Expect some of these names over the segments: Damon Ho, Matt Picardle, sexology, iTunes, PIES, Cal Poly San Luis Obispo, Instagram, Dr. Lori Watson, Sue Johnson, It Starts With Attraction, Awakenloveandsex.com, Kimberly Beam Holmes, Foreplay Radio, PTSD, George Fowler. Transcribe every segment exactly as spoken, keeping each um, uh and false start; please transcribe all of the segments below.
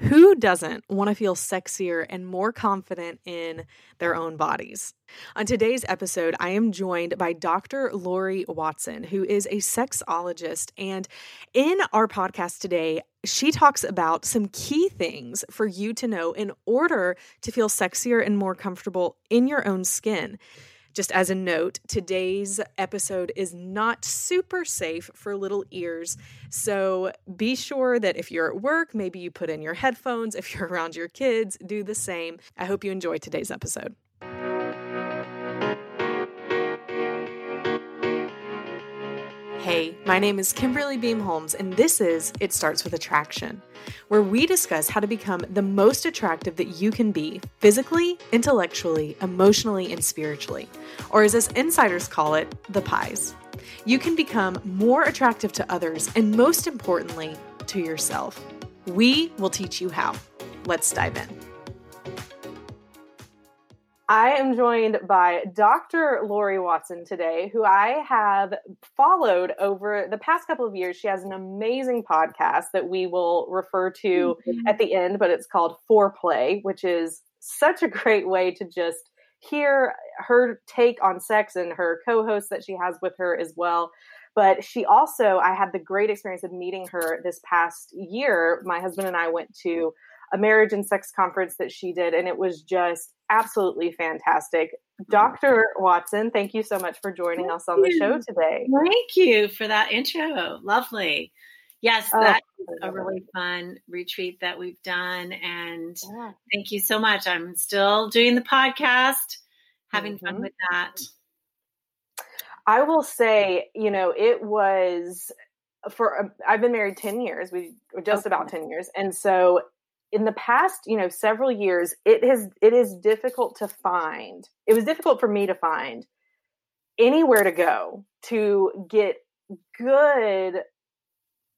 Who doesn't want to feel sexier and more confident in their own bodies? On today's episode, I am joined by Doctor Lori Watson, who is a sexologist. And in our podcast today, she talks about some key things for you to know in order to feel sexier and more comfortable in your own skin. Just as a note, today's episode is not super safe for little ears, so be sure that if you're at work, maybe you put in your headphones. If you're around your kids, do the same. I hope you enjoy today's episode. Hey, my name is Kimberly Beam Holmes, and this is It Starts With Attraction, where we discuss how to become the most attractive that you can be physically, intellectually, emotionally, and spiritually, or as us insiders call it, the pies. You can become more attractive to others and, most importantly, to yourself. We will teach you how. Let's dive in. I am joined by Doctor Lori Watson today, who I have followed over the past couple of years. She has an amazing podcast that we will refer to mm-hmm. at the end, but it's called Foreplay, which is such a great way to just hear her take on sex and her co-hosts that she has with her as well. But she also, I had the great experience of meeting her this past year. My husband and I went to a marriage and sex conference that she did, and it was just absolutely fantastic. Doctor Watson, thank you so much for joining thank us on you. the show today. Thank you for that intro. Lovely. Yes, oh, that's a really fun retreat that we've done, and yeah. thank you so much. I'm still doing the podcast, having mm-hmm. fun with that. I will say, you know, it was for, a, I've been married ten years, we just okay. about ten years. And so in the past, you know, several years, it has it is difficult to find. It was difficult for me to find anywhere to go to get good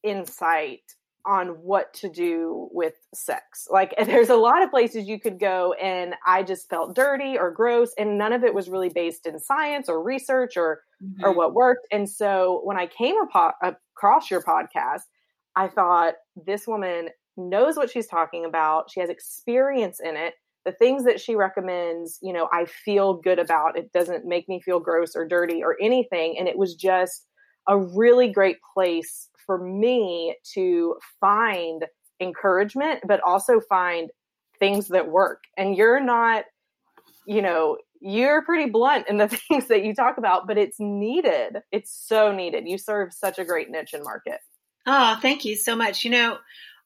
insight on what to do with sex. Like, there's a lot of places you could go, and I just felt dirty or gross, and none of it was really based in science or research or mm-hmm. or what worked. And so when I came across your podcast, I thought, this woman knows what she's talking about. She has experience in it. The things that she recommends, you know, I feel good about. It doesn't make me feel gross or dirty or anything. And it was just a really great place for me to find encouragement, but also find things that work. And you're not, you know, you're pretty blunt in the things that you talk about, but it's needed. It's so needed. You serve such a great niche and market. Oh, thank you so much. You know,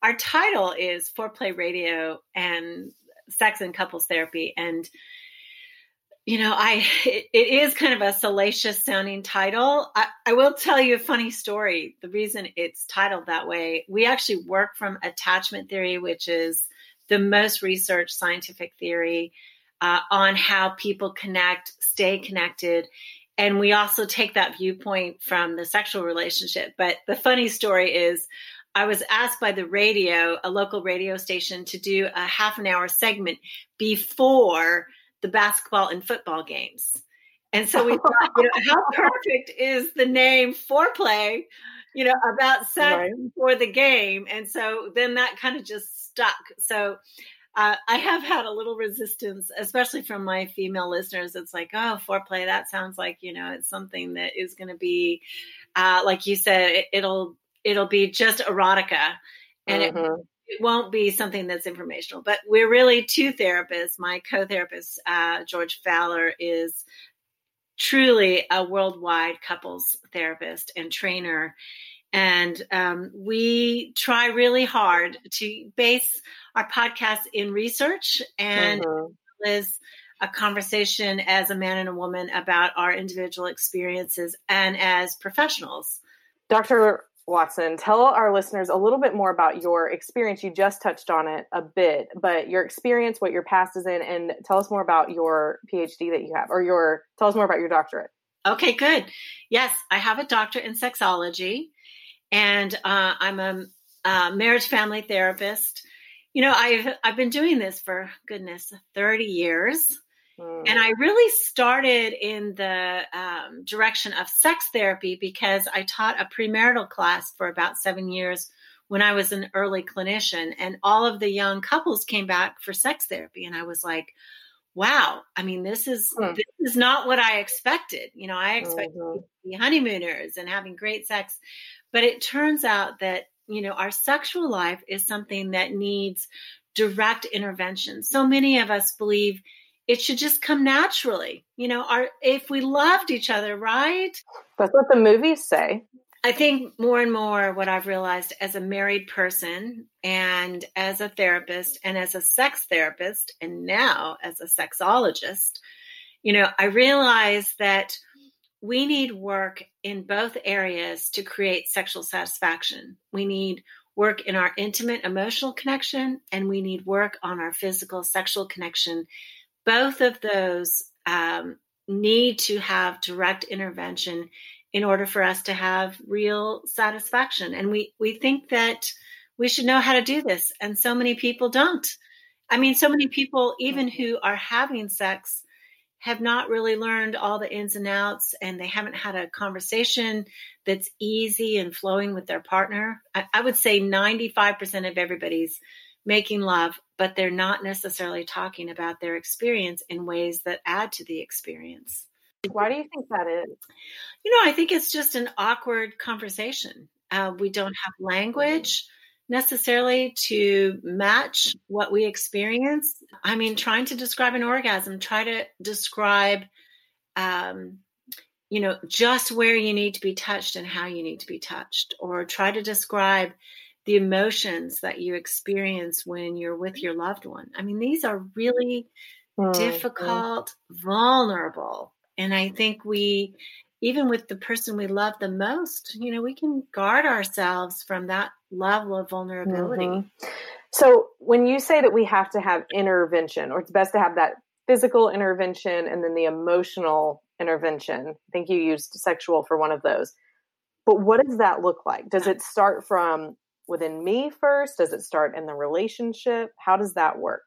our title is Foreplay Radio and Sex and Couples Therapy. And, you know, I, it, it is kind of a salacious sounding title. I, I will tell you a funny story. The reason it's titled that way, we actually work from attachment theory, which is the most researched scientific theory uh, on how people connect, stay connected. And we also take that viewpoint from the sexual relationship. But the funny story is, I was asked by the radio, a local radio station, to do a half an hour segment before the basketball and football games. And so we thought, you know, how perfect is the name Foreplay, you know, about sex right. before the game. And so then that kind of just stuck. So uh, I have had a little resistance, especially from my female listeners. It's like, oh, Foreplay, that sounds like, you know, it's something that is going to be, uh, like you said, it, it'll, It'll be just erotica, and mm-hmm. it, it won't be something that's informational. But we're really two therapists. My co-therapist, uh, George Fowler, is truly a worldwide couples therapist and trainer. And um, we try really hard to base our podcast in research and mm-hmm. as a conversation as a man and a woman about our individual experiences and as professionals. Doctor Watson, tell our listeners a little bit more about your experience. You just touched on it a bit, but your experience, what your past is in, and tell us more about your PhD that you have, or your, tell us more about your doctorate. Okay, good. Yes, I have a doctorate in sexology, and uh, I'm a, a marriage family therapist. You know, I've, I've been doing this for, goodness, thirty years. Mm. And I really started in the um, direction of sex therapy because I taught a premarital class for about seven years when I was an early clinician. And all of the young couples came back for sex therapy. And I was like, wow, I mean, this is, mm. this is not what I expected. You know, I expected mm-hmm. to be honeymooners and having great sex. But it turns out that, you know, our sexual life is something that needs direct intervention. So many of us believe it should just come naturally. You know, our, if we loved each other, right? That's what the movies say. I think more and more what I've realized as a married person and as a therapist and as a sex therapist and now as a sexologist, you know, I realize that we need work in both areas to create sexual satisfaction. We need work in our intimate emotional connection, and we need work on our physical sexual connection. Both of those um, need to have direct intervention in order for us to have real satisfaction. And we, we think that we should know how to do this. And so many people don't. I mean, so many people, even who are having sex, have not really learned all the ins and outs, and they haven't had a conversation that's easy and flowing with their partner. I, I would say ninety-five percent of everybody's making love, but they're not necessarily talking about their experience in ways that add to the experience. Why do you think that is? You know, I think it's just an awkward conversation. Uh, we don't have language necessarily to match what we experience. I mean, trying to describe an orgasm, try to describe, um, you know, just where you need to be touched and how you need to be touched, or try to describe the emotions that you experience when you're with your loved one. I mean, these are really mm-hmm. difficult, vulnerable. And I think we, even with the person we love the most, you know, we can guard ourselves from that level of vulnerability. Mm-hmm. So when you say that we have to have intervention, or it's best to have that physical intervention and then the emotional intervention, I think you used sexual for one of those, but what does that look like? Does it start from within me first? Does it start in the relationship? How does that work?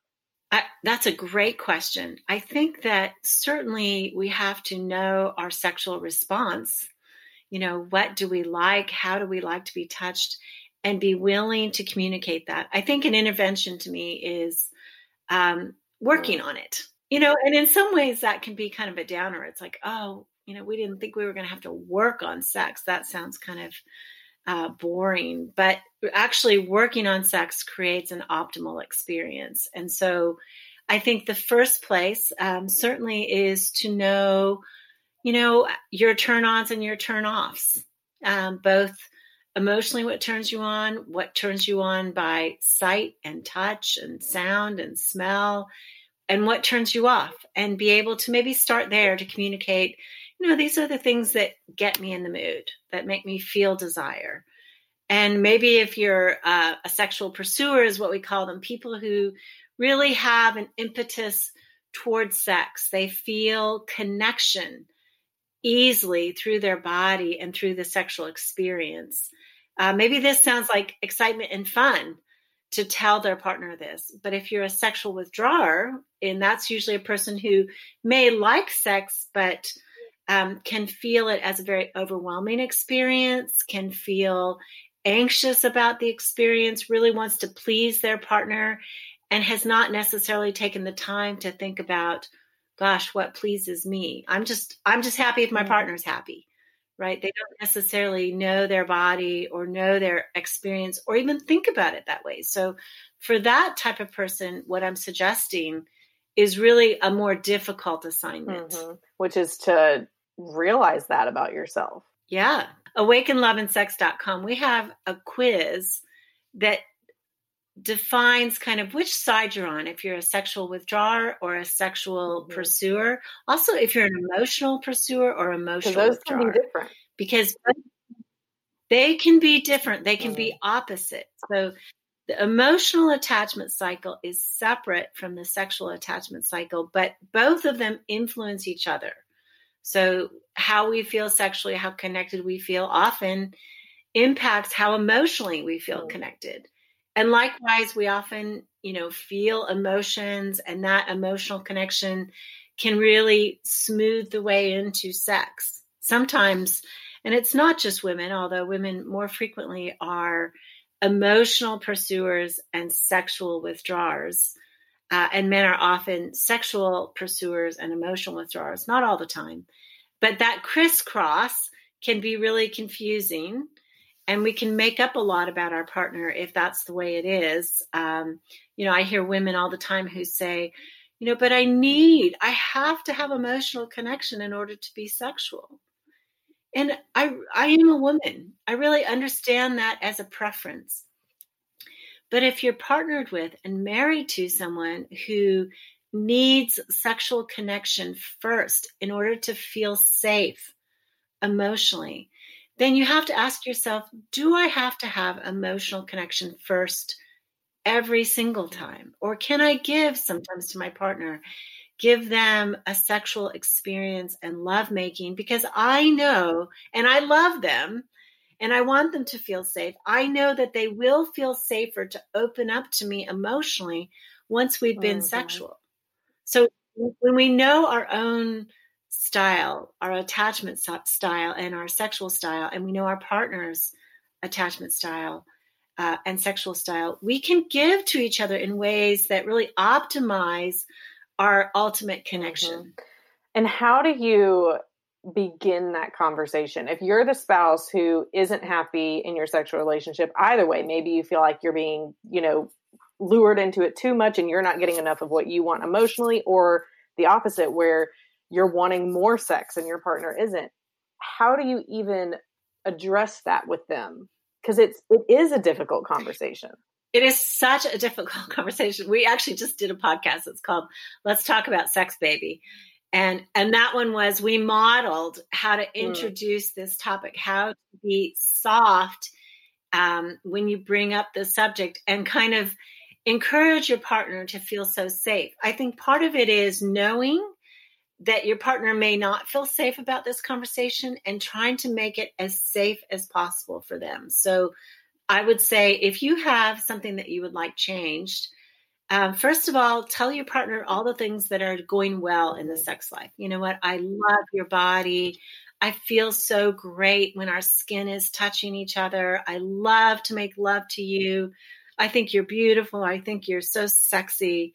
I, that's a great question. I think that certainly we have to know our sexual response. You know, what do we like? How do we like to be touched? And be willing to communicate that. I think an intervention to me is um, working on it. You know, and in some ways that can be kind of a downer. It's like, oh, you know, we didn't think we were going to have to work on sex. That sounds kind of uh, boring. But actually working on sex creates an optimal experience. And so I think the first place um, certainly is to know, you know, your turn-ons and your turn-offs, um, both emotionally, what turns you on, what turns you on by sight and touch and sound and smell, and what turns you off, and be able to maybe start there to communicate, you know, these are the things that get me in the mood, that make me feel desire. And maybe if you're uh, a sexual pursuer is what we call them, people who really have an impetus towards sex, they feel connection easily through their body and through the sexual experience. Uh, maybe this sounds like excitement and fun to tell their partner this, but if you're a sexual withdrawer, and that's usually a person who may like sex, but um, can feel it as a very overwhelming experience, can feel anxious about the experience, really wants to please their partner, and has not necessarily taken the time to think about, gosh, what pleases me? I'm just, I'm just happy if my partner's happy, right? They don't necessarily know their body or know their experience or even think about it that way. So for that type of person, what I'm suggesting is really a more difficult assignment. Mm-hmm. Which is to realize that about yourself. Yeah. awaken love and sex dot com. We have a quiz that defines kind of which side you're on, if you're a sexual withdrawer or a sexual mm-hmm. pursuer. Also, if you're an emotional pursuer or emotional withdrawer. Those can be different. Because They can be different. They can be opposite. So the emotional attachment cycle is separate from the sexual attachment cycle, but both of them influence each other. So how we feel sexually, how connected we feel often impacts how emotionally we feel connected. And likewise, we often, you know, feel emotions, and that emotional connection can really smooth the way into sex sometimes. And it's not just women, although women more frequently are emotional pursuers and sexual withdrawers. Uh, and men are often sexual pursuers and emotional withdrawers, not all the time. But that crisscross can be really confusing. And we can make up a lot about our partner if that's the way it is. Um, you know, I hear women all the time who say, you know, but I need, I have to have emotional connection in order to be sexual. And I, I am a woman. I really understand that as a preference. But if you're partnered with and married to someone who needs sexual connection first in order to feel safe emotionally, then you have to ask yourself, do I have to have emotional connection first every single time? Or can I give sometimes to my partner, give them a sexual experience and lovemaking because I know, and I love them, and I want them to feel safe. I know that they will feel safer to open up to me emotionally once we've been mm-hmm. sexual. So when we know our own style, our attachment style and our sexual style, and we know our partner's attachment style uh, and sexual style, we can give to each other in ways that really optimize our ultimate connection. Mm-hmm. And how do you begin that conversation? If you're the spouse who isn't happy in your sexual relationship, either way, maybe you feel like you're being, you know, lured into it too much and you're not getting enough of what you want emotionally, or the opposite where you're wanting more sex and your partner isn't. How do you even address that with them? Because it's, it is a difficult conversation. It is such a difficult conversation. We actually just did a podcast that's called Let's Talk About Sex, Baby. And and that one was, we modeled how to introduce mm. this topic, how to be soft um, when you bring up the subject and kind of encourage your partner to feel so safe. I think part of it is knowing that your partner may not feel safe about this conversation and trying to make it as safe as possible for them. So I would say if you have something that you would like changed, um, first of all, tell your partner all the things that are going well in the sex life. You know what? I love your body. I feel so great when our skin is touching each other. I love to make love to you. I think you're beautiful. I think you're so sexy.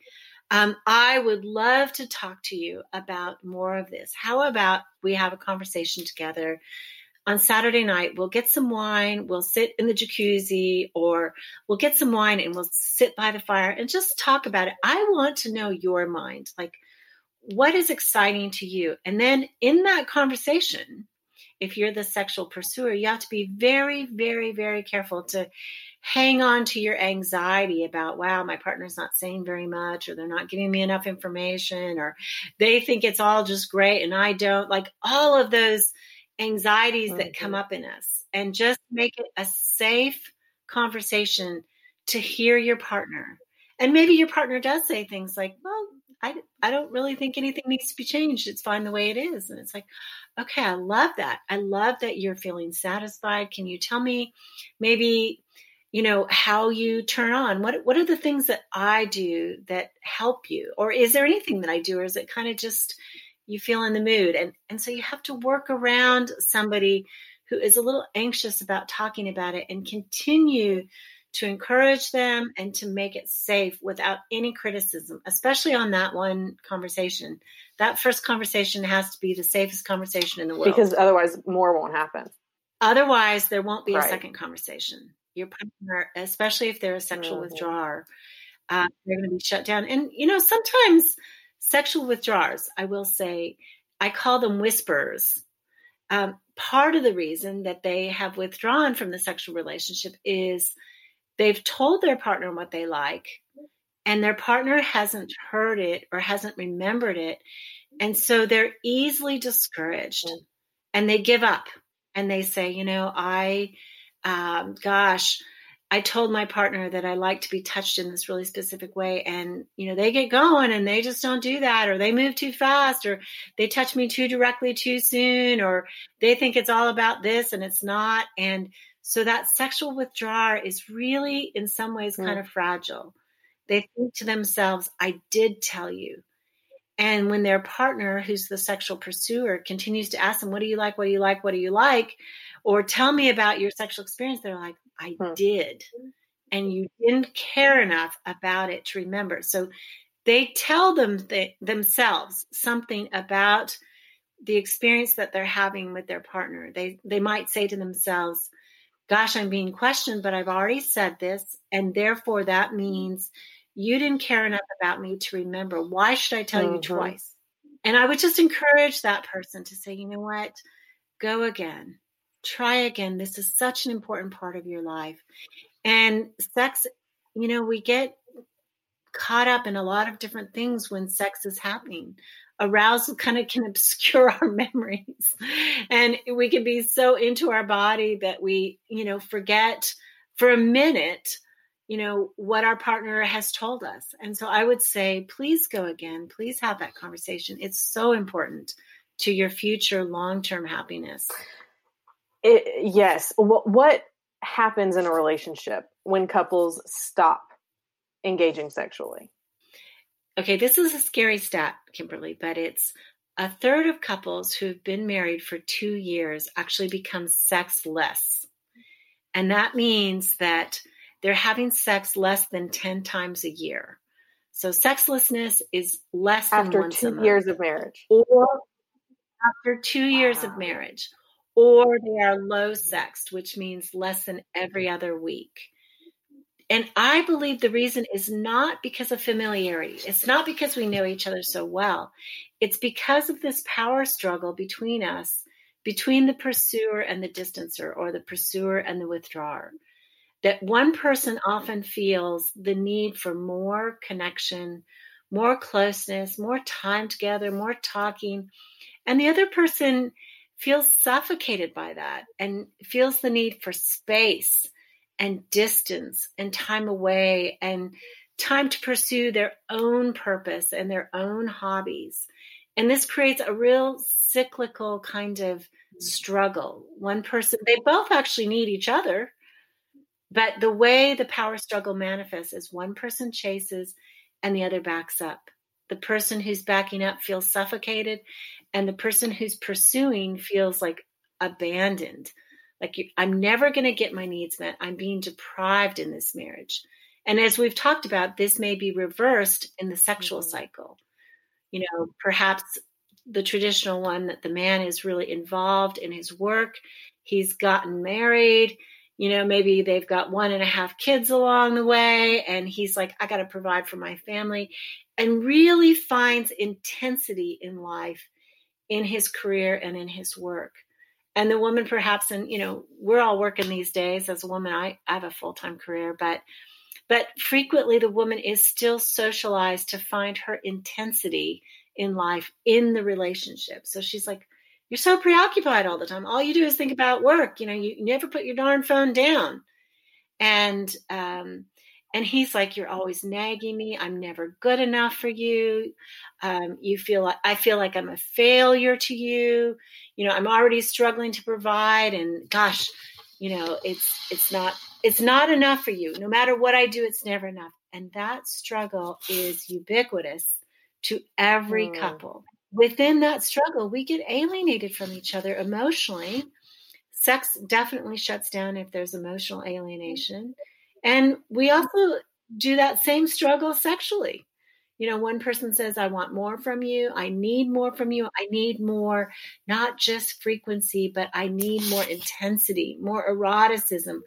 Um, I would love to talk to you about more of this. How about we have a conversation together? On Saturday night, we'll get some wine, we'll sit in the jacuzzi, or we'll get some wine and we'll sit by the fire and just talk about it. I want to know your mind. Like, what is exciting to you? And then in that conversation, if you're the sexual pursuer, you have to be very, very, very careful to hang on to your anxiety about, wow, my partner's not saying very much, or they're not giving me enough information, or they think it's all just great and I don't. Like, all of those anxieties that come up in us, and just make it a safe conversation to hear your partner. And maybe your partner does say things like, well, I, I don't really think anything needs to be changed. It's fine the way it is. And it's like, okay, I love that. I love that you're feeling satisfied. Can you tell me maybe, you know, how you turn on? What, what are the things that I do that help you? Or is there anything that I do? Or is it kind of just, you feel in the mood? And, and so you have to work around somebody who is a little anxious about talking about it and continue to encourage them and to make it safe without any criticism, especially on that one conversation. That first conversation has to be the safest conversation in the world. Because otherwise more won't happen. Otherwise there won't be right. a second conversation. Your partner, especially if they're a sexual mm-hmm. withdrawer, uh, they're going to be shut down. And, you know, sometimes sexual withdrawers, I will say, I call them whisperers. Um, part of the reason that they have withdrawn from the sexual relationship is they've told their partner what they like, and their partner hasn't heard it or hasn't remembered it. And so they're easily discouraged and they give up and they say, you know, I um, gosh, I told my partner that I like to be touched in this really specific way. And, you know, they get going and they just don't do that, or they move too fast, or they touch me too directly too soon, or they think it's all about this and it's not. And so that sexual withdrawal is really in some ways mm. kind of fragile. They think to themselves, I did tell you. And when their partner, who's the sexual pursuer, continues to ask them, what do you like? What do you like? What do you like? Or tell me about your sexual experience. They're like, I hmm. did. And you didn't care enough about it to remember. So they tell them th- themselves something about the experience that they're having with their partner. They they might say to themselves, gosh, I'm being questioned, but I've already said this. And therefore that means you didn't care enough about me to remember. Why should I tell mm-hmm. you twice? And I would just encourage that person to say, you know what, go again, try again. This is such an important part of your life. And sex, you know, we get caught up in a lot of different things when sex is happening. Arousal kind of can obscure our memories. And we can be so into our body that we, you know, forget for a minute you know, what our partner has told us. And so I would say, please go again, please have that conversation. It's so important to your future long-term happiness. It, yes. What, what happens in a relationship when couples stop engaging sexually? Okay, this is a scary stat, Kimberly, but it's a third of couples who have been married for two years actually become sexless. And that means that they're having sex less than ten times a year. So sexlessness is less than after once a month. After two years of marriage. Or after two wow. years of marriage. Or they are low sexed, which means less than every other week. And I believe the reason is not because of familiarity. It's not because we know each other so well. It's because of this power struggle between us, between the pursuer and the distancer, or the pursuer and the withdrawer. That one person often feels the need for more connection, more closeness, more time together, more talking. And the other person feels suffocated by that and feels the need for space and distance and time away and time to pursue their own purpose and their own hobbies. And this creates a real cyclical kind of struggle. One person, they both actually need each other. But the way the power struggle manifests is one person chases and the other backs up. The person who's backing up feels suffocated, and the person who's pursuing feels like abandoned. Like, you, I'm never going to get my needs met. I'm being deprived in this marriage. And as we've talked about, this may be reversed in the sexual mm-hmm. cycle. You know, perhaps the traditional one that the man is really involved in his work. He's gotten married. You know, maybe they've got one and a half kids along the way, and he's like, I got to provide for my family, and really finds intensity in life, in his career and in his work. And the woman perhaps, and, you know, we're all working these days as a woman. I, I have a full-time career, but, but frequently the woman is still socialized to find her intensity in life, in the relationship. So she's like, you're so preoccupied all the time. All you do is think about work. You know, you never put your darn phone down. And, um, and he's like, you're always nagging me. I'm never good enough for you. Um, you feel like, I feel like I'm a failure to you. You know, I'm already struggling to provide, and gosh, you know, it's, it's not, it's not enough for you. No matter what I do, it's never enough. And that struggle is ubiquitous to every mm. couple. Within that struggle, we get alienated from each other emotionally. Sex definitely shuts down if there's emotional alienation. And we also do that same struggle sexually. You know, one person says, I want more from you. I need more from you. I need more, not just frequency, but I need more intensity, more eroticism.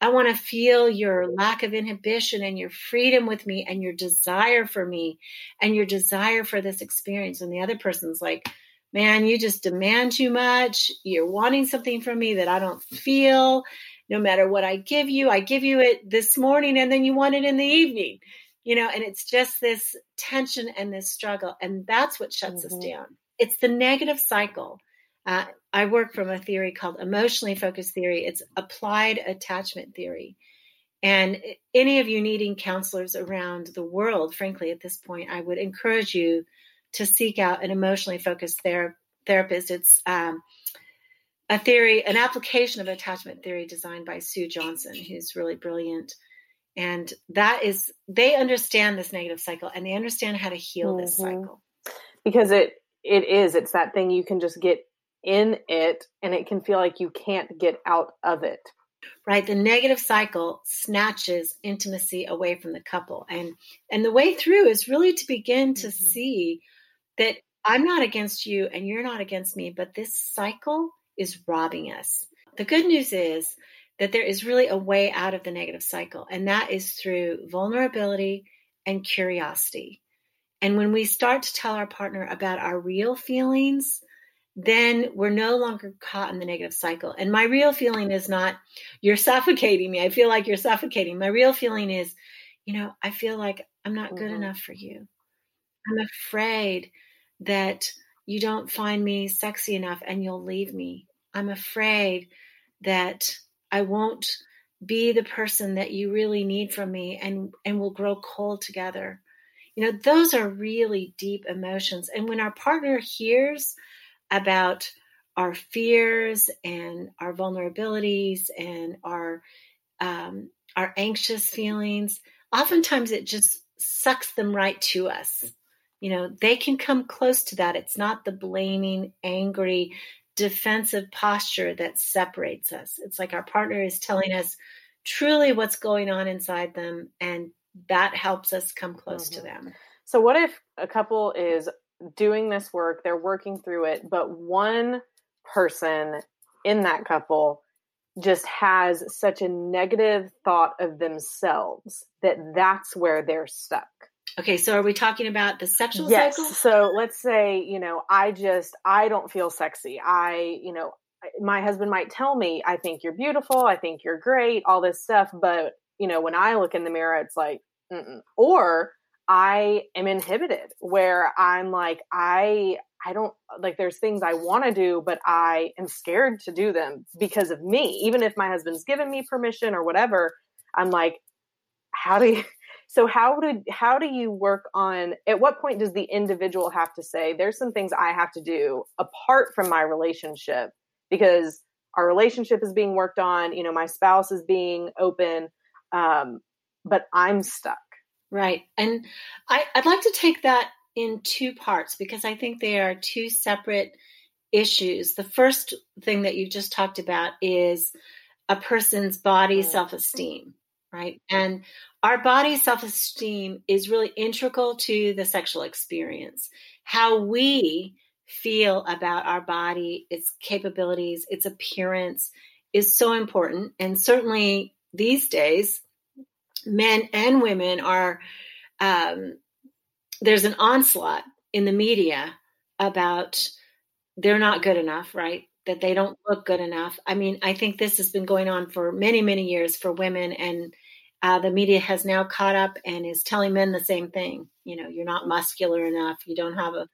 I want to feel your lack of inhibition and your freedom with me and your desire for me and your desire for this experience. And the other person's like, man, you just demand too much. You're wanting something from me that I don't feel. No matter what I give you, I give you it this morning and then you want it in the evening, you know, and it's just this tension and this struggle. And that's what shuts mm-hmm. us down. It's the negative cycle Uh, I work from a theory called emotionally focused theory. It's applied attachment theory. And any of you needing counselors around the world, frankly, at this point, I would encourage you to seek out an emotionally focused ther- therapist. It's um, a theory, an application of attachment theory designed by Sue Johnson, who's really brilliant. And that is, they understand this negative cycle and they understand how to heal mm-hmm. this cycle. Because it it is, it's that thing you can just get in it and it can feel like you can't get out of it. Right. The negative cycle snatches intimacy away from the couple. And, and the way through is really to begin to mm-hmm. see that I'm not against you and you're not against me, but this cycle is robbing us. The good news is that there is really a way out of the negative cycle, and that is through vulnerability and curiosity. And when we start to tell our partner about our real feelings, then we're no longer caught in the negative cycle. And my real feeling is not, you're suffocating me. I feel like you're suffocating. My real feeling is, you know, I feel like I'm not good mm-hmm. enough for you. I'm afraid that you don't find me sexy enough and you'll leave me. I'm afraid that I won't be the person that you really need from me, and, and we'll grow cold together. You know, those are really deep emotions. And when our partner hears about our fears and our vulnerabilities and our um, our anxious feelings, oftentimes it just sucks them right to us. You know, they can come close to that. It's not the blaming, angry, defensive posture that separates us. It's like our partner is telling us truly what's going on inside them, and that helps us come close mm-hmm. to them. So what if a couple is doing this work, they're working through it, but one person in that couple just has such a negative thought of themselves that that's where they're stuck? Okay, so are we talking about the sexual yes. cycle? So let's say, you know, I just, I don't feel sexy. I, you know, my husband might tell me, I think you're beautiful, I think you're great, all this stuff. But, you know, when I look in the mirror, it's like, mm-mm. Or I am inhibited where I'm like, I, I don't, like there's things I want to do, but I am scared to do them because of me. Even if my husband's given me permission or whatever, I'm like, how do you... So how do, how do you work on, at what point does the individual have to say, there's some things I have to do apart from my relationship, because our relationship is being worked on, you know, my spouse is being open, um, but I'm stuck. Right. And I, I'd like to take that in two parts, because I think they are two separate issues. The first thing that you just talked about is a person's body mm-hmm. self-esteem. Right. And our body self-esteem is really integral to the sexual experience. How we feel about our body, its capabilities, its appearance is so important. And certainly these days, men and women are, um, there's an onslaught in the media about they're not good enough, right? That they don't look good enough. I mean, I think this has been going on for many, many years for women, and Uh, the media has now caught up and is telling men the same thing. You know, you're not muscular enough. You don't have a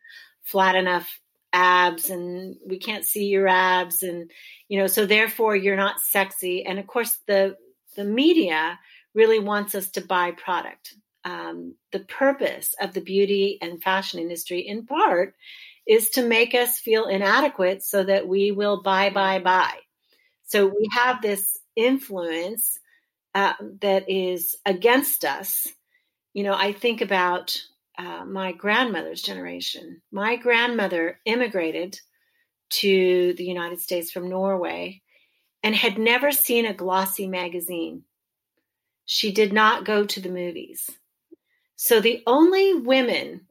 flat enough abs, and we can't see your abs. And, you know, so therefore you're not sexy. And of course the, the media really wants us to buy product. Um, the purpose of the beauty and fashion industry in part is to make us feel inadequate so that we will buy, buy, buy. So we have this influence Uh, that is against us. You know, I think about uh, my grandmother's generation. My grandmother immigrated to the United States from Norway and had never seen a glossy magazine. She did not go to the movies. So the only women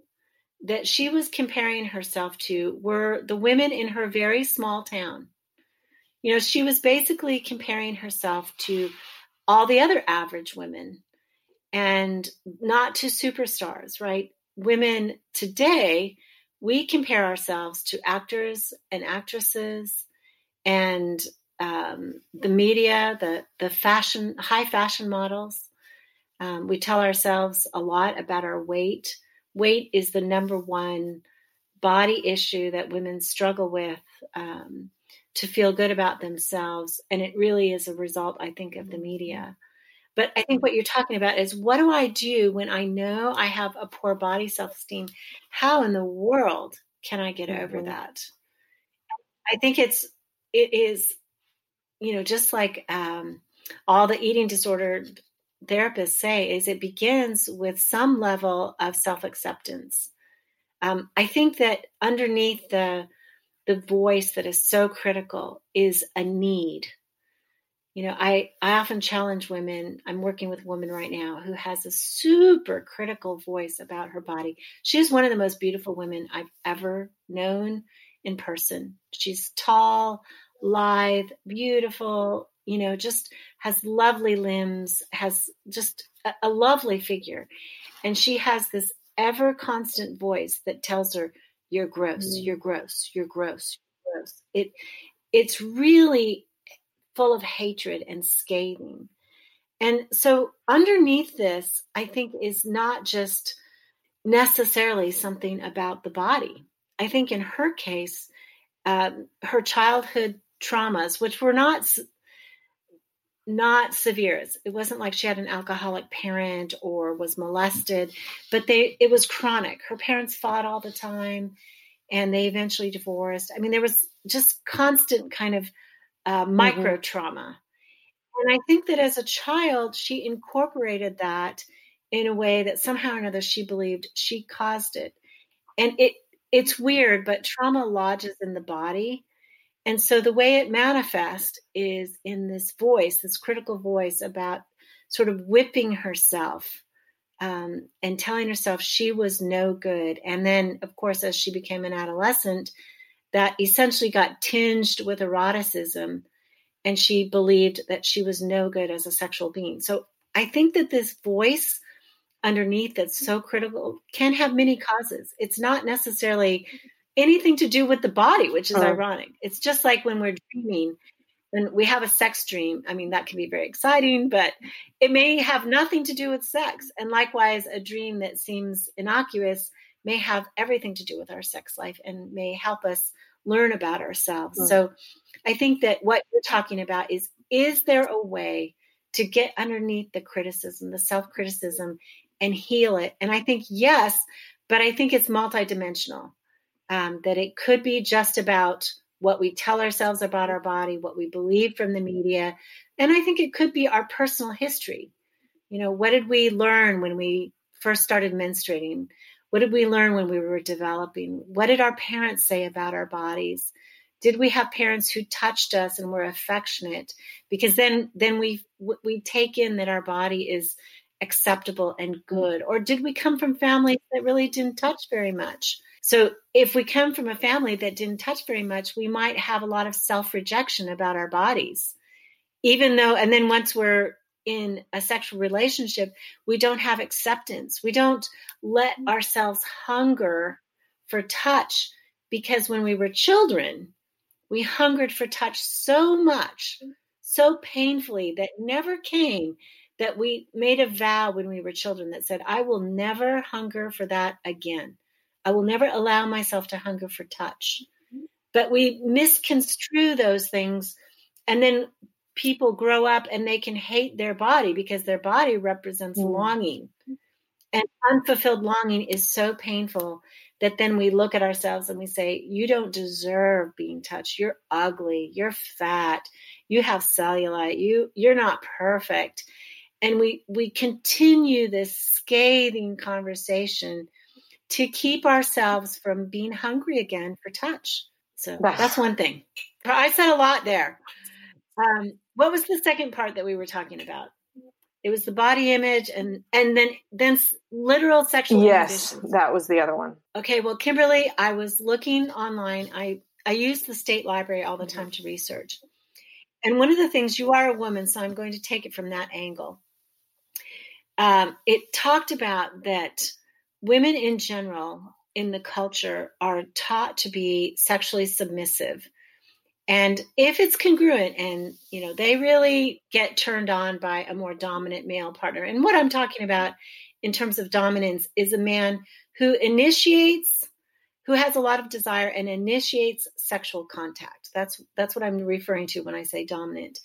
that she was comparing herself to were the women in her very small town. You know, she was basically comparing herself to all the other average women, and not to superstars, right? Women today, we compare ourselves to actors and actresses and um, the media, the, the fashion, high fashion models. Um, we tell ourselves a lot about our weight. Weight is the number one body issue that women struggle with um, to feel good about themselves. And it really is a result, I think, of the media. But I think what you're talking about is, what do I do when I know I have a poor body self-esteem? How in the world can I get mm-hmm. over that? I think it's, it is, you know, just like um, all the eating disorder therapists say, is it begins with some level of self-acceptance. Um, I think that underneath the the voice that is so critical is a need. You know, I, I often challenge women. I'm working with a woman right now who has a super critical voice about her body. She's one of the most beautiful women I've ever known in person. She's tall, lithe, beautiful, you know, just has lovely limbs, has just a, a lovely figure. And she has this ever constant voice that tells her, you're gross, you're gross, you're gross, you're gross. It, it's really full of hatred and scathing. And so underneath this, I think, is not just necessarily something about the body. I think in her case, uh, her childhood traumas, which were not, not severe. It wasn't like she had an alcoholic parent or was molested, but they, it was chronic. Her parents fought all the time and they eventually divorced. I mean, there was just constant kind of Uh, micro trauma. Mm-hmm. And I think that as a child, she incorporated that in a way that somehow or another she believed she caused it. And it it's weird, but trauma lodges in the body. And so the way it manifests is in this voice, this critical voice about sort of whipping herself um, and telling herself she was no good. And then, of course, as she became an adolescent, that essentially got tinged with eroticism, and she believed that she was no good as a sexual being. So I think that this voice underneath that's so critical can have many causes. It's not necessarily anything to do with the body, which is oh. ironic. It's just like when we're dreaming, when we have a sex dream. I mean, that can be very exciting, but it may have nothing to do with sex. And likewise, a dream that seems innocuous may have everything to do with our sex life and may help us learn about ourselves. Mm. So I think that what you're talking about is, is there a way to get underneath the criticism, the self-criticism, and heal it? And I think, yes, but I think it's multidimensional, um, that it could be just about what we tell ourselves about our body, what we believe from the media. And I think it could be our personal history. You know, what did we learn when we first started menstruating? What did we learn when we were developing? What did our parents say about our bodies? Did we have parents who touched us and were affectionate? Because then, then we we take in that our body is acceptable and good. Or did we come from families that really didn't touch very much? So if we come from a family that didn't touch very much, we might have a lot of self-rejection about our bodies. Even though, and then once we're in a sexual relationship, we don't have acceptance. We don't let ourselves hunger for touch, because when we were children, we hungered for touch so much, so painfully, that never came, that we made a vow when we were children that said, I will never hunger for that again. I will never allow myself to hunger for touch. But we misconstrue those things, and then people grow up and they can hate their body because their body represents mm. longing. And unfulfilled longing is so painful that then we look at ourselves and we say, you don't deserve being touched. You're ugly. You're fat. You have cellulite. You, you're not perfect. And we, we continue this scathing conversation to keep ourselves from being hungry again for touch. So that's one thing. I said a lot there. Um, what was the second part that we were talking about? It was the body image and, and then, then literal sexual Yes, conditions. That was the other one. Okay. Well, Kimberly, I was looking online. I, I use the state library all the time mm-hmm. to research. And one of the things, you are a woman, so I'm going to take it from that angle. Um, it talked about that women in general in the culture are taught to be sexually submissive. And if it's congruent and, you know, they really get turned on by a more dominant male partner. And what I'm talking about in terms of dominance is a man who initiates, who has a lot of desire and initiates sexual contact. That's that's what I'm referring to when I say dominant.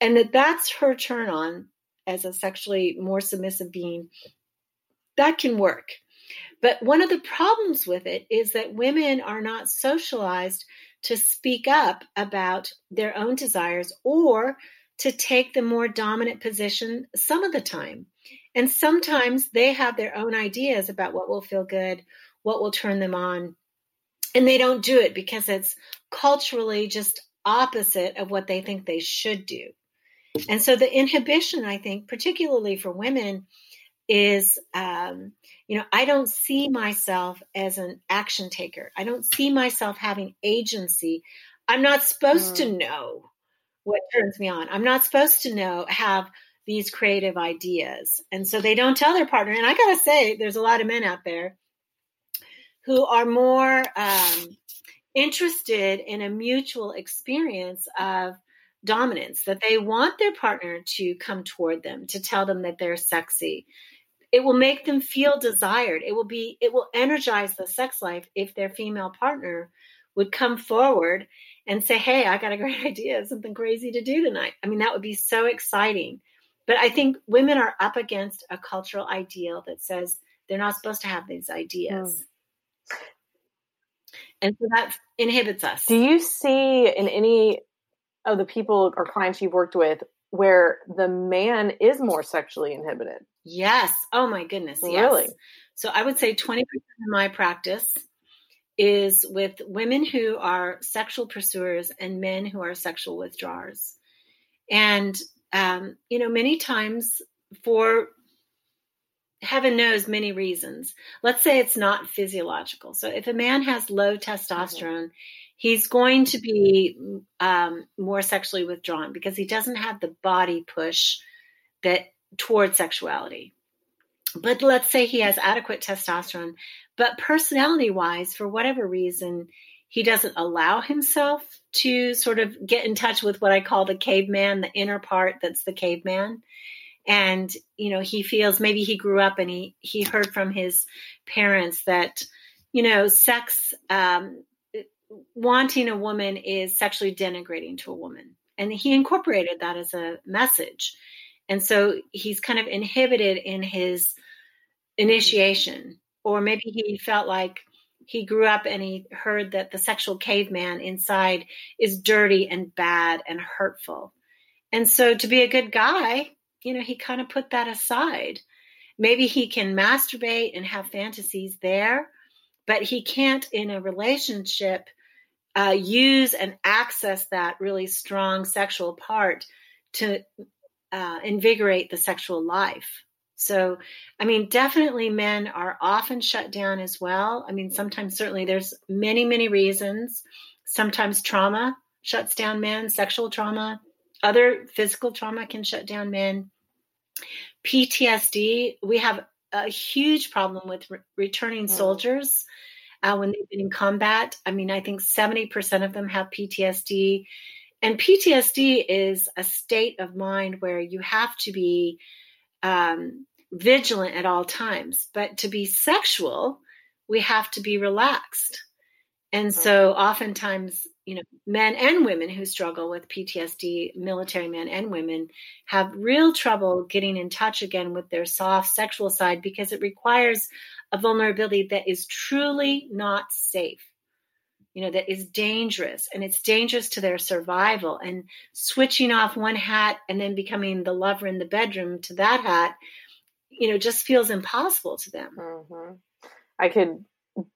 And that that's her turn on as a sexually more submissive being. That can work. But one of the problems with it is that women are not socialized to speak up about their own desires or to take the more dominant position some of the time. And sometimes they have their own ideas about what will feel good, what will turn them on, and they don't do it because it's culturally just opposite of what they think they should do. And so the inhibition, I think, particularly for women, is, um, you know, I don't see myself as an action taker. I don't see myself having agency. I'm not supposed oh. to know what turns me on. I'm not supposed to know, have these creative ideas. And so they don't tell their partner. And I got to say, there's a lot of men out there who are more um, interested in a mutual experience of dominance, that they want their partner to come toward them, to tell them that they're sexy. It will make them feel desired. It will be, it will energize the sex life if their female partner would come forward and say, hey, I got a great idea, something crazy to do tonight. I mean, that would be so exciting. But I think women are up against a cultural ideal that says they're not supposed to have these ideas. Mm. And so that inhibits us. Do you see in any of the people or clients you've worked with where the man is more sexually inhibited? Yes. Oh my goodness. Yes. Really? So I would say twenty percent of my practice is with women who are sexual pursuers and men who are sexual withdrawers. And, um, you know, many times for heaven knows many reasons. Let's say it's not physiological. So if a man has low testosterone, mm-hmm. he's going to be um, more sexually withdrawn because he doesn't have the body push that toward sexuality. But let's say he has adequate testosterone, but personality-wise, for whatever reason, he doesn't allow himself to sort of get in touch with what I call the caveman, the inner part that's the caveman. And, you know, he feels maybe he grew up and he, he heard from his parents that, you know, sex, um, wanting a woman is sexually denigrating to a woman. And he incorporated that as a message. And so he's kind of inhibited in his initiation. Or maybe he felt like he grew up and he heard that the sexual caveman inside is dirty and bad and hurtful. And so to be a good guy, you know, he kind of put that aside. Maybe he can masturbate and have fantasies there, but he can't in a relationship uh, use and access that really strong sexual part to uh, invigorate the sexual life. So, I mean, definitely men are often shut down as well. I mean, sometimes certainly there's many, many reasons. Sometimes trauma shuts down men, sexual trauma, other physical trauma can shut down men. P T S D, we have a huge problem with re- returning soldiers uh, when they've been in combat. I mean, I think seventy percent of them have P T S D. And P T S D is a state of mind where you have to be um, vigilant at all times. But to be sexual, we have to be relaxed. And so oftentimes, you know, men and women who struggle with P T S D, military men and women, have real trouble getting in touch again with their soft sexual side because it requires a vulnerability that is truly not safe, you know, that is dangerous, and it's dangerous to their survival. And switching off one hat and then becoming the lover in the bedroom to that hat, you know, just feels impossible to them. Mm-hmm. I could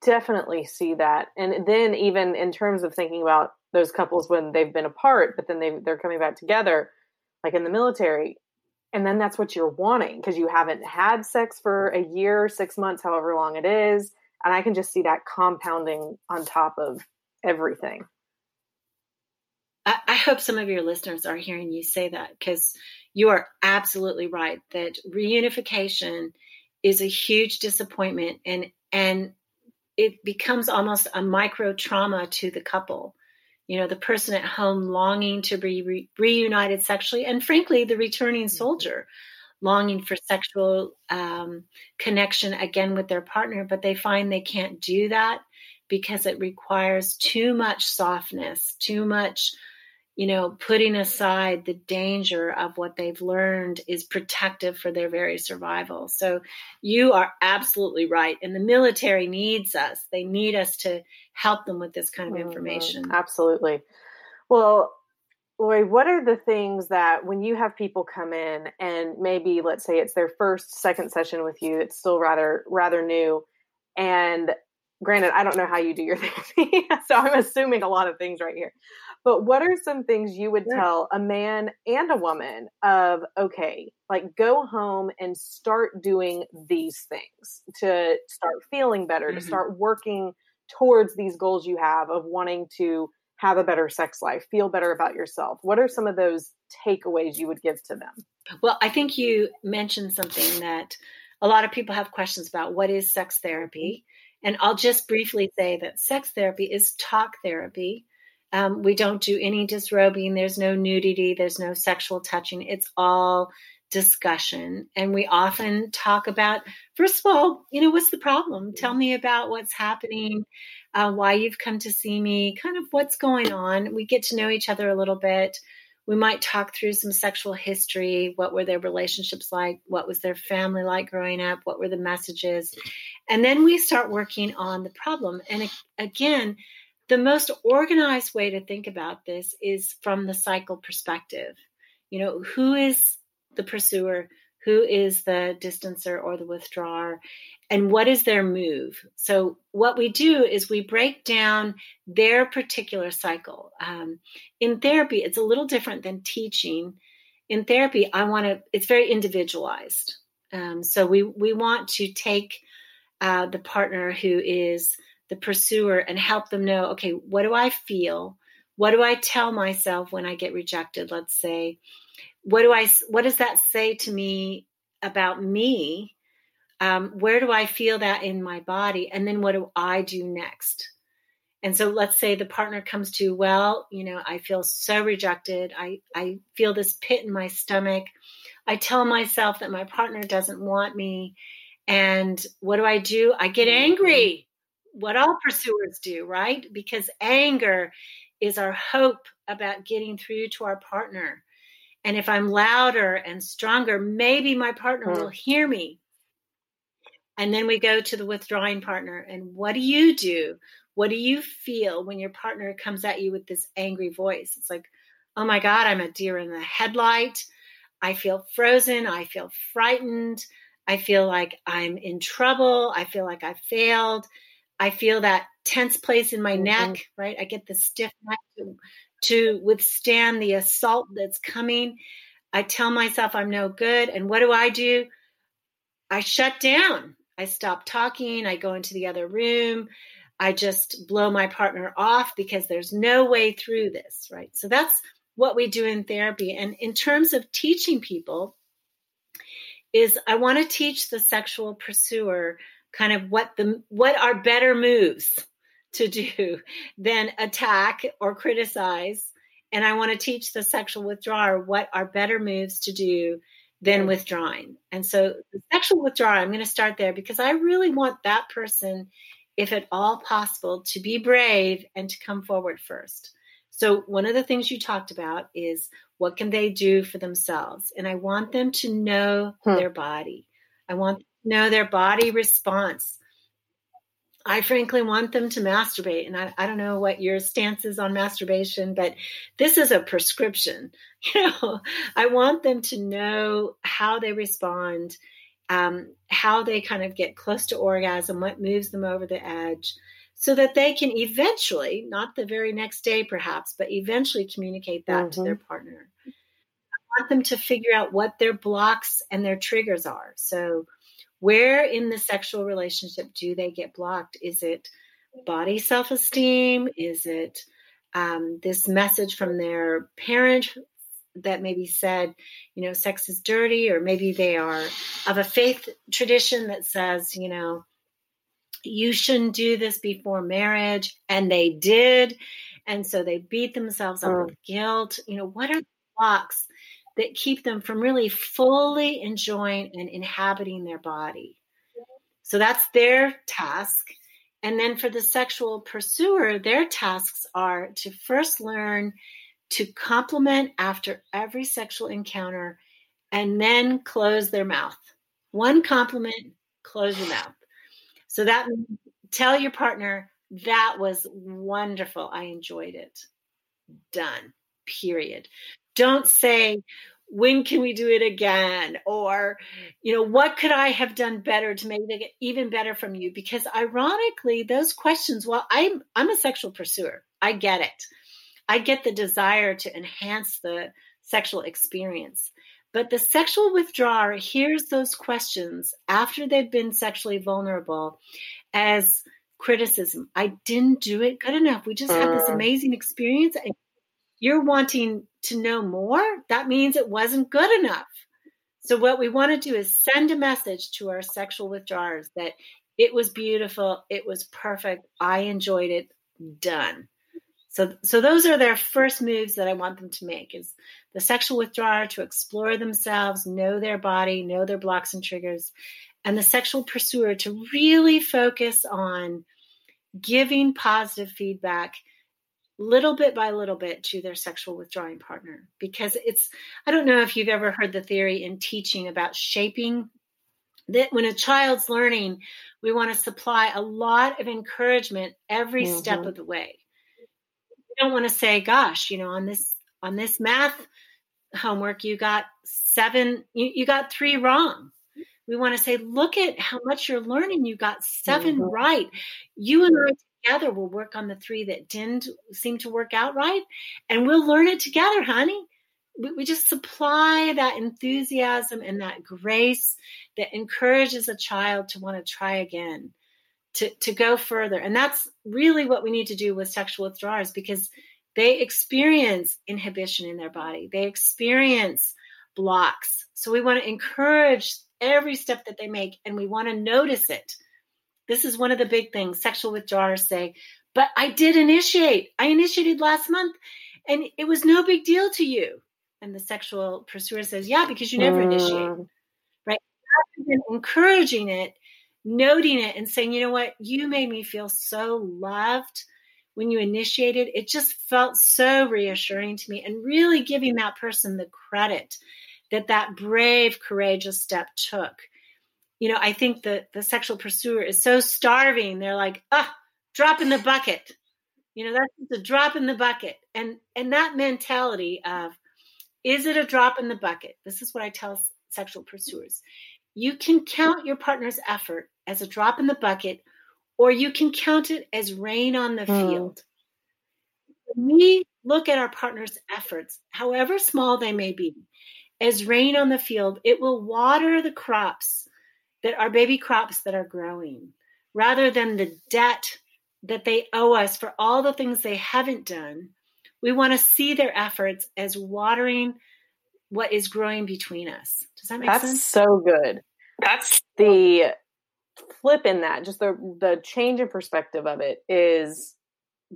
definitely see that. And then even in terms of thinking about those couples when they've been apart, but then they, they're coming back together, like in the military. And then that's what you're wanting because you haven't had sex for a year, six months, however long it is. And I can just see that compounding on top of everything. I, I hope some of your listeners are hearing you say that because you are absolutely right that reunification is a huge disappointment and, and, it becomes almost a micro trauma to the couple, you know, the person at home longing to be re- reunited sexually, and frankly, the returning soldier longing for sexual um, connection again with their partner, but they find they can't do that because it requires too much softness, too much, you know, putting aside the danger of what they've learned is protective for their very survival. So you are absolutely right. And the military needs us. They need us to help them with this kind of information. Mm-hmm. Absolutely. Well, Lori, what are the things that when you have people come in and maybe, let's say it's their first, second session with you, it's still rather, rather new. And granted, I don't know how you do your therapy, so I'm assuming a lot of things right here, but what are some things you would tell a man and a woman of, okay, like go home and start doing these things to start feeling better, mm-hmm. to start working towards these goals you have of wanting to have a better sex life, feel better about yourself. What are some of those takeaways you would give to them? Well, I think you mentioned something that a lot of people have questions about. What is sex therapy? And I'll just briefly say that sex therapy is talk therapy. Um, we don't do any disrobing. There's no nudity. There's no sexual touching. It's all discussion. And we often talk about, first of all, you know, what's the problem? Tell me about what's happening, uh, why you've come to see me, kind of what's going on. We get to know each other a little bit. We might talk through some sexual history. What were their relationships like? What was their family like growing up? What were the messages? And then we start working on the problem. And again, the most organized way to think about this is from the cycle perspective. You know, who is the pursuer, who is the distancer or the withdrawer, and what is their move? So what we do is we break down their particular cycle. Um, in therapy, it's a little different than teaching. In therapy, I want to, it's very individualized. Um, so we, we want to take uh, the partner who is the pursuer and help them know, okay, what do I feel? What do I tell myself when I get rejected? Let's say, What do I, what does that say to me about me? Um, where do I feel that in my body? And then what do I do next? And so let's say the partner comes to, well, you know, I feel so rejected. I, I feel this pit in my stomach. I tell myself that my partner doesn't want me. And what do I do? I get angry. What all pursuers do, right? Because anger is our hope about getting through to our partner. And if I'm louder and stronger, maybe my partner will hear me. And then we go to the withdrawing partner. And what do you do? What do you feel when your partner comes at you with this angry voice? It's like, oh my God, I'm a deer in the headlight. I feel frozen. I feel frightened. I feel like I'm in trouble. I feel like I failed. I feel that tense place in my mm-hmm. neck, right? I get the stiff neck to, to withstand the assault that's coming. I tell myself I'm no good. And what do I do? I shut down. I stop talking. I go into the other room. I just blow my partner off because there's no way through this, right? So that's what we do in therapy. And in terms of teaching people, is I want to teach the sexual pursuer kind of what the what are better moves to do than attack or criticize. And I want to teach the sexual withdrawer what are better moves to do than withdrawing. And so the sexual withdrawer, I'm going to start there because I really want that person, if at all possible, to be brave and to come forward first. So one of the things you talked about is what can they do for themselves? And I want them to know hmm. their body. I want know their body response. I frankly want them to masturbate. And I, I don't know what your stance is on masturbation, but this is a prescription. You know, I want them to know how they respond, um, how they kind of get close to orgasm, what moves them over the edge, so that they can eventually, not the very next day perhaps, but eventually communicate that mm-hmm. to their partner. I want them to figure out what their blocks and their triggers are. So where in the sexual relationship do they get blocked? Is it body self-esteem? Is it um, this message from their parent that maybe said, you know, sex is dirty, or maybe they are of a faith tradition that says, you know, you shouldn't do this before marriage, and they did, and so they beat themselves up with guilt. You know, what are the blocks that keep them from really fully enjoying and inhabiting their body? So that's their task. And then for the sexual pursuer, their tasks are to first learn to compliment after every sexual encounter and then close their mouth. One compliment, close your mouth. So that means tell your partner, that was wonderful. I enjoyed it. Done. Period. Don't say, when can we do it again? Or, you know, what could I have done better to make it even better from you? Because ironically, those questions, well, I'm, I'm a sexual pursuer. I get it. I get the desire to enhance the sexual experience. But the sexual withdrawer hears those questions after they've been sexually vulnerable as criticism. I didn't do it good enough. We just had this amazing experience. And you're wanting to know more. That means it wasn't good enough. So what we want to do is send a message to our sexual withdrawers that it was beautiful. It was perfect. I enjoyed it. Done. So, so those are their first moves that I want them to make, is the sexual withdrawer to explore themselves, know their body, know their blocks and triggers, and the sexual pursuer to really focus on giving positive feedback little bit by little bit to their sexual withdrawing partner. Because it's, I don't know if you've ever heard the theory in teaching about shaping, that when a child's learning, we want to supply a lot of encouragement every mm-hmm. step of the way. Don't want to say, gosh, you know, on this on this math homework, you got seven, you, you got three wrong. We want to say, look at how much you're learning. You got seven mm-hmm. right. You and I together will work on the three that didn't seem to work out right. And we'll learn it together, honey. We, we just supply that enthusiasm and that grace that encourages a child to want to try again. To, to go further. And that's really what we need to do with sexual withdrawers, because they experience inhibition in their body. They experience blocks. So we want to encourage every step that they make, and we want to notice it. This is one of the big things sexual withdrawers say, but I did initiate. I initiated last month, and it was no big deal to you. And the sexual pursuer says, yeah, because you never initiate, right? Rather than encouraging it, noting it and saying, you know what, you made me feel so loved when you initiated. It just felt so reassuring to me, and really giving that person the credit that that brave, courageous step took. You know, I think that the sexual pursuer is so starving. They're like, ah, oh, drop in the bucket. You know, that's just a drop in the bucket. And, and that mentality of, is it a drop in the bucket? This is what I tell sexual pursuers. You can count your partner's effort as a drop in the bucket, or you can count it as rain on the mm. field. When we look at our partner's efforts, however small they may be, as rain on the field, it will water the crops that are baby crops that are growing, rather than the debt that they owe us for all the things they haven't done. We want to see their efforts as watering what is growing between us. Does that make That's sense? That's so good. That's the flip in that, just the, the change in perspective of it is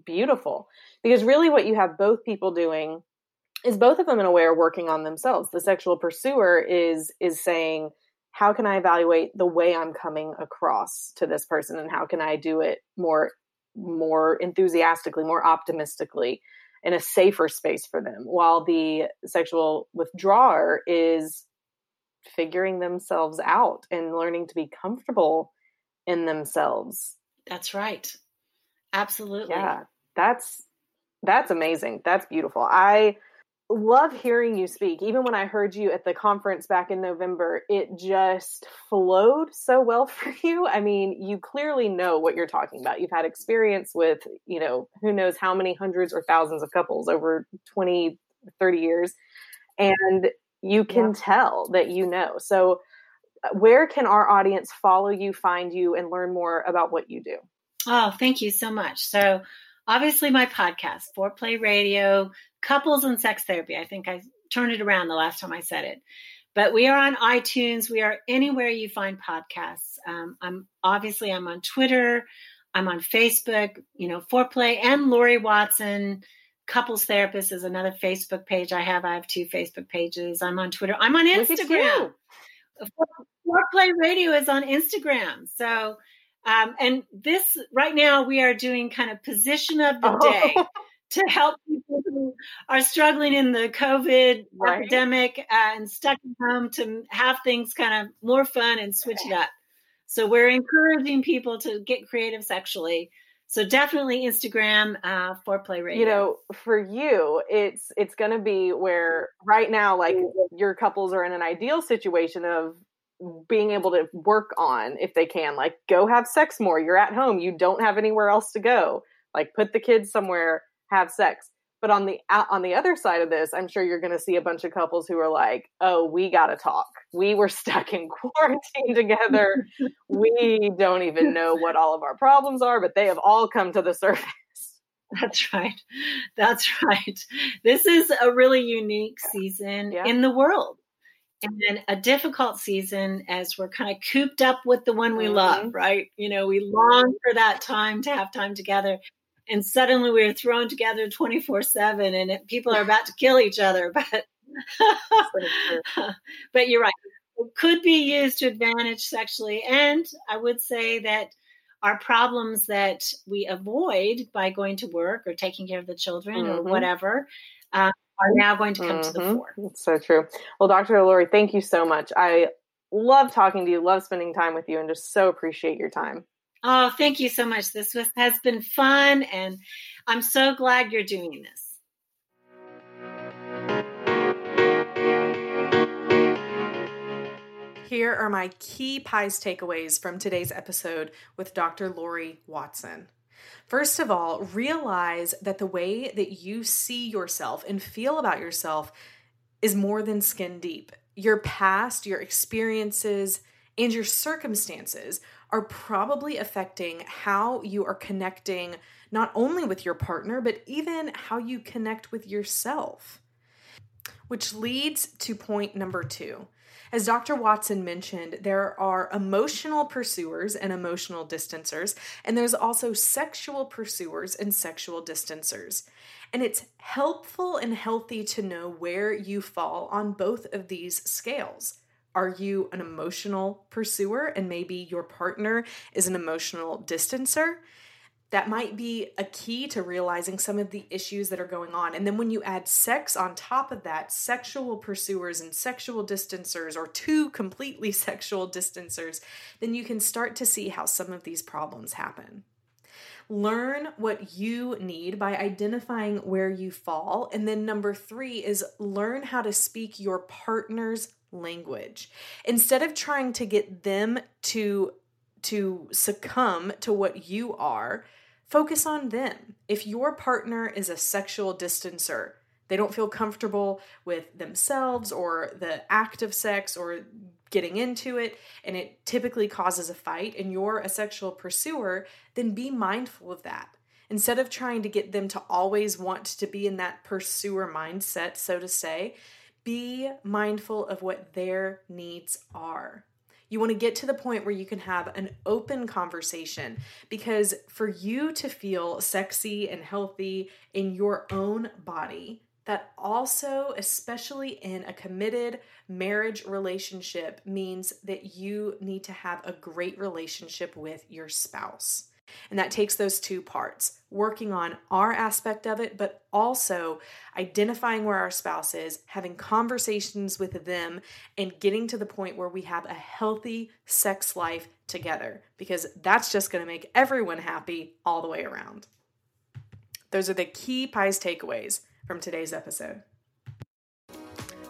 beautiful, because really what you have both people doing is both of them in a way are working on themselves. The sexual pursuer is, is saying, how can I evaluate the way I'm coming across to this person? And how can I do it more, more enthusiastically, more optimistically, in a safer space for them? While the sexual withdrawer is figuring themselves out and learning to be comfortable in themselves. That's right. Absolutely. Yeah. That's, that's amazing. That's beautiful. I love hearing you speak. Even when I heard you at the conference back in November, it just flowed so well for you. I mean, you clearly know what you're talking about. You've had experience with, you know, who knows how many hundreds or thousands of couples over twenty, thirty years. And you can yeah. tell that you know. So where can our audience follow you, find you, and learn more about what you do? Oh, thank you so much. So obviously my podcast, Foreplay Radio, Couples and Sex Therapy. I think I turned it around the last time I said it. But we are on iTunes. We are anywhere you find podcasts. Um, I'm obviously I'm on Twitter. I'm on Facebook. You know, Foreplay and Lori Watson, Couples Therapist, is another Facebook page I have. I have two Facebook pages. I'm on Twitter. I'm on Instagram. Foreplay Radio is on Instagram. So Um, and this right now we are doing kind of position of the oh. day to help people who are struggling in the COVID right. epidemic uh, and stuck at home to have things kind of more fun and switch it up. So we're encouraging people to get creative sexually. So definitely Instagram, uh, Foreplay Radio. You know, for you, it's, it's going to be where right now, like your couples are in an ideal situation of being able to work on, if they can, like go have sex more. You're at home. You don't have anywhere else to go. Like put the kids somewhere, have sex. But on the, on the other side of this, I'm sure you're going to see a bunch of couples who are like, oh, we got to talk. We were stuck in quarantine together. We don't even know what all of our problems are, but they have all come to the surface. That's right. That's right. This is a really unique season yeah. in the world, and a difficult season as we're kind of cooped up with the one we mm-hmm. love, right? You know, we long for that time to have time together. And suddenly we were thrown together twenty-four seven and it, people are about to kill each other. But but you're right. It could be used to advantage sexually. And I would say that our problems that we avoid by going to work or taking care of the children mm-hmm. or whatever uh, are now going to come mm-hmm. to the fore. That's so true. Well, Doctor Lori, thank you so much. I love talking to you, love spending time with you, and just so appreciate your time. Oh, thank you so much. This was, has been fun, and I'm so glad you're doing this. Here are my key P I E S takeaways from today's episode with Doctor Lori Watson. First of all, realize that the way that you see yourself and feel about yourself is more than skin deep. Your past, your experiences, and your circumstances are probably affecting how you are connecting not only with your partner, but even how you connect with yourself. Which leads to point number two. As Doctor Watson mentioned, there are emotional pursuers and emotional distancers, and there's also sexual pursuers and sexual distancers. And it's helpful and healthy to know where you fall on both of these scales. Are you an emotional pursuer and maybe your partner is an emotional distancer? That might be a key to realizing some of the issues that are going on. And then when you add sex on top of that, sexual pursuers and sexual distancers, or two completely sexual distancers, then you can start to see how some of these problems happen. Learn what you need by identifying where you fall. And then number three is learn how to speak your partner's language. Instead of trying to get them to, to succumb to what you are, focus on them. If your partner is a sexual distancer, they don't feel comfortable with themselves or the act of sex or getting into it, and it typically causes a fight, and you're a sexual pursuer, then be mindful of that. Instead of trying to get them to always want to be in that pursuer mindset, so to say, be mindful of what their needs are. You want to get to the point where you can have an open conversation, because for you to feel sexy and healthy in your own body, that also, especially in a committed marriage relationship, means that you need to have a great relationship with your spouse. And that takes those two parts, working on our aspect of it, but also identifying where our spouse is, having conversations with them, and getting to the point where we have a healthy sex life together, because that's just going to make everyone happy all the way around. Those are the key P I E S takeaways from today's episode.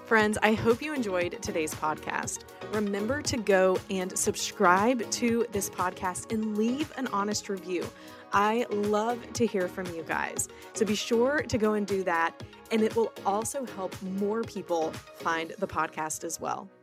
Friends, I hope you enjoyed today's podcast. Remember to go and subscribe to this podcast and leave an honest review. I love to hear from you guys. So be sure to go and do that, and it will also help more people find the podcast as well.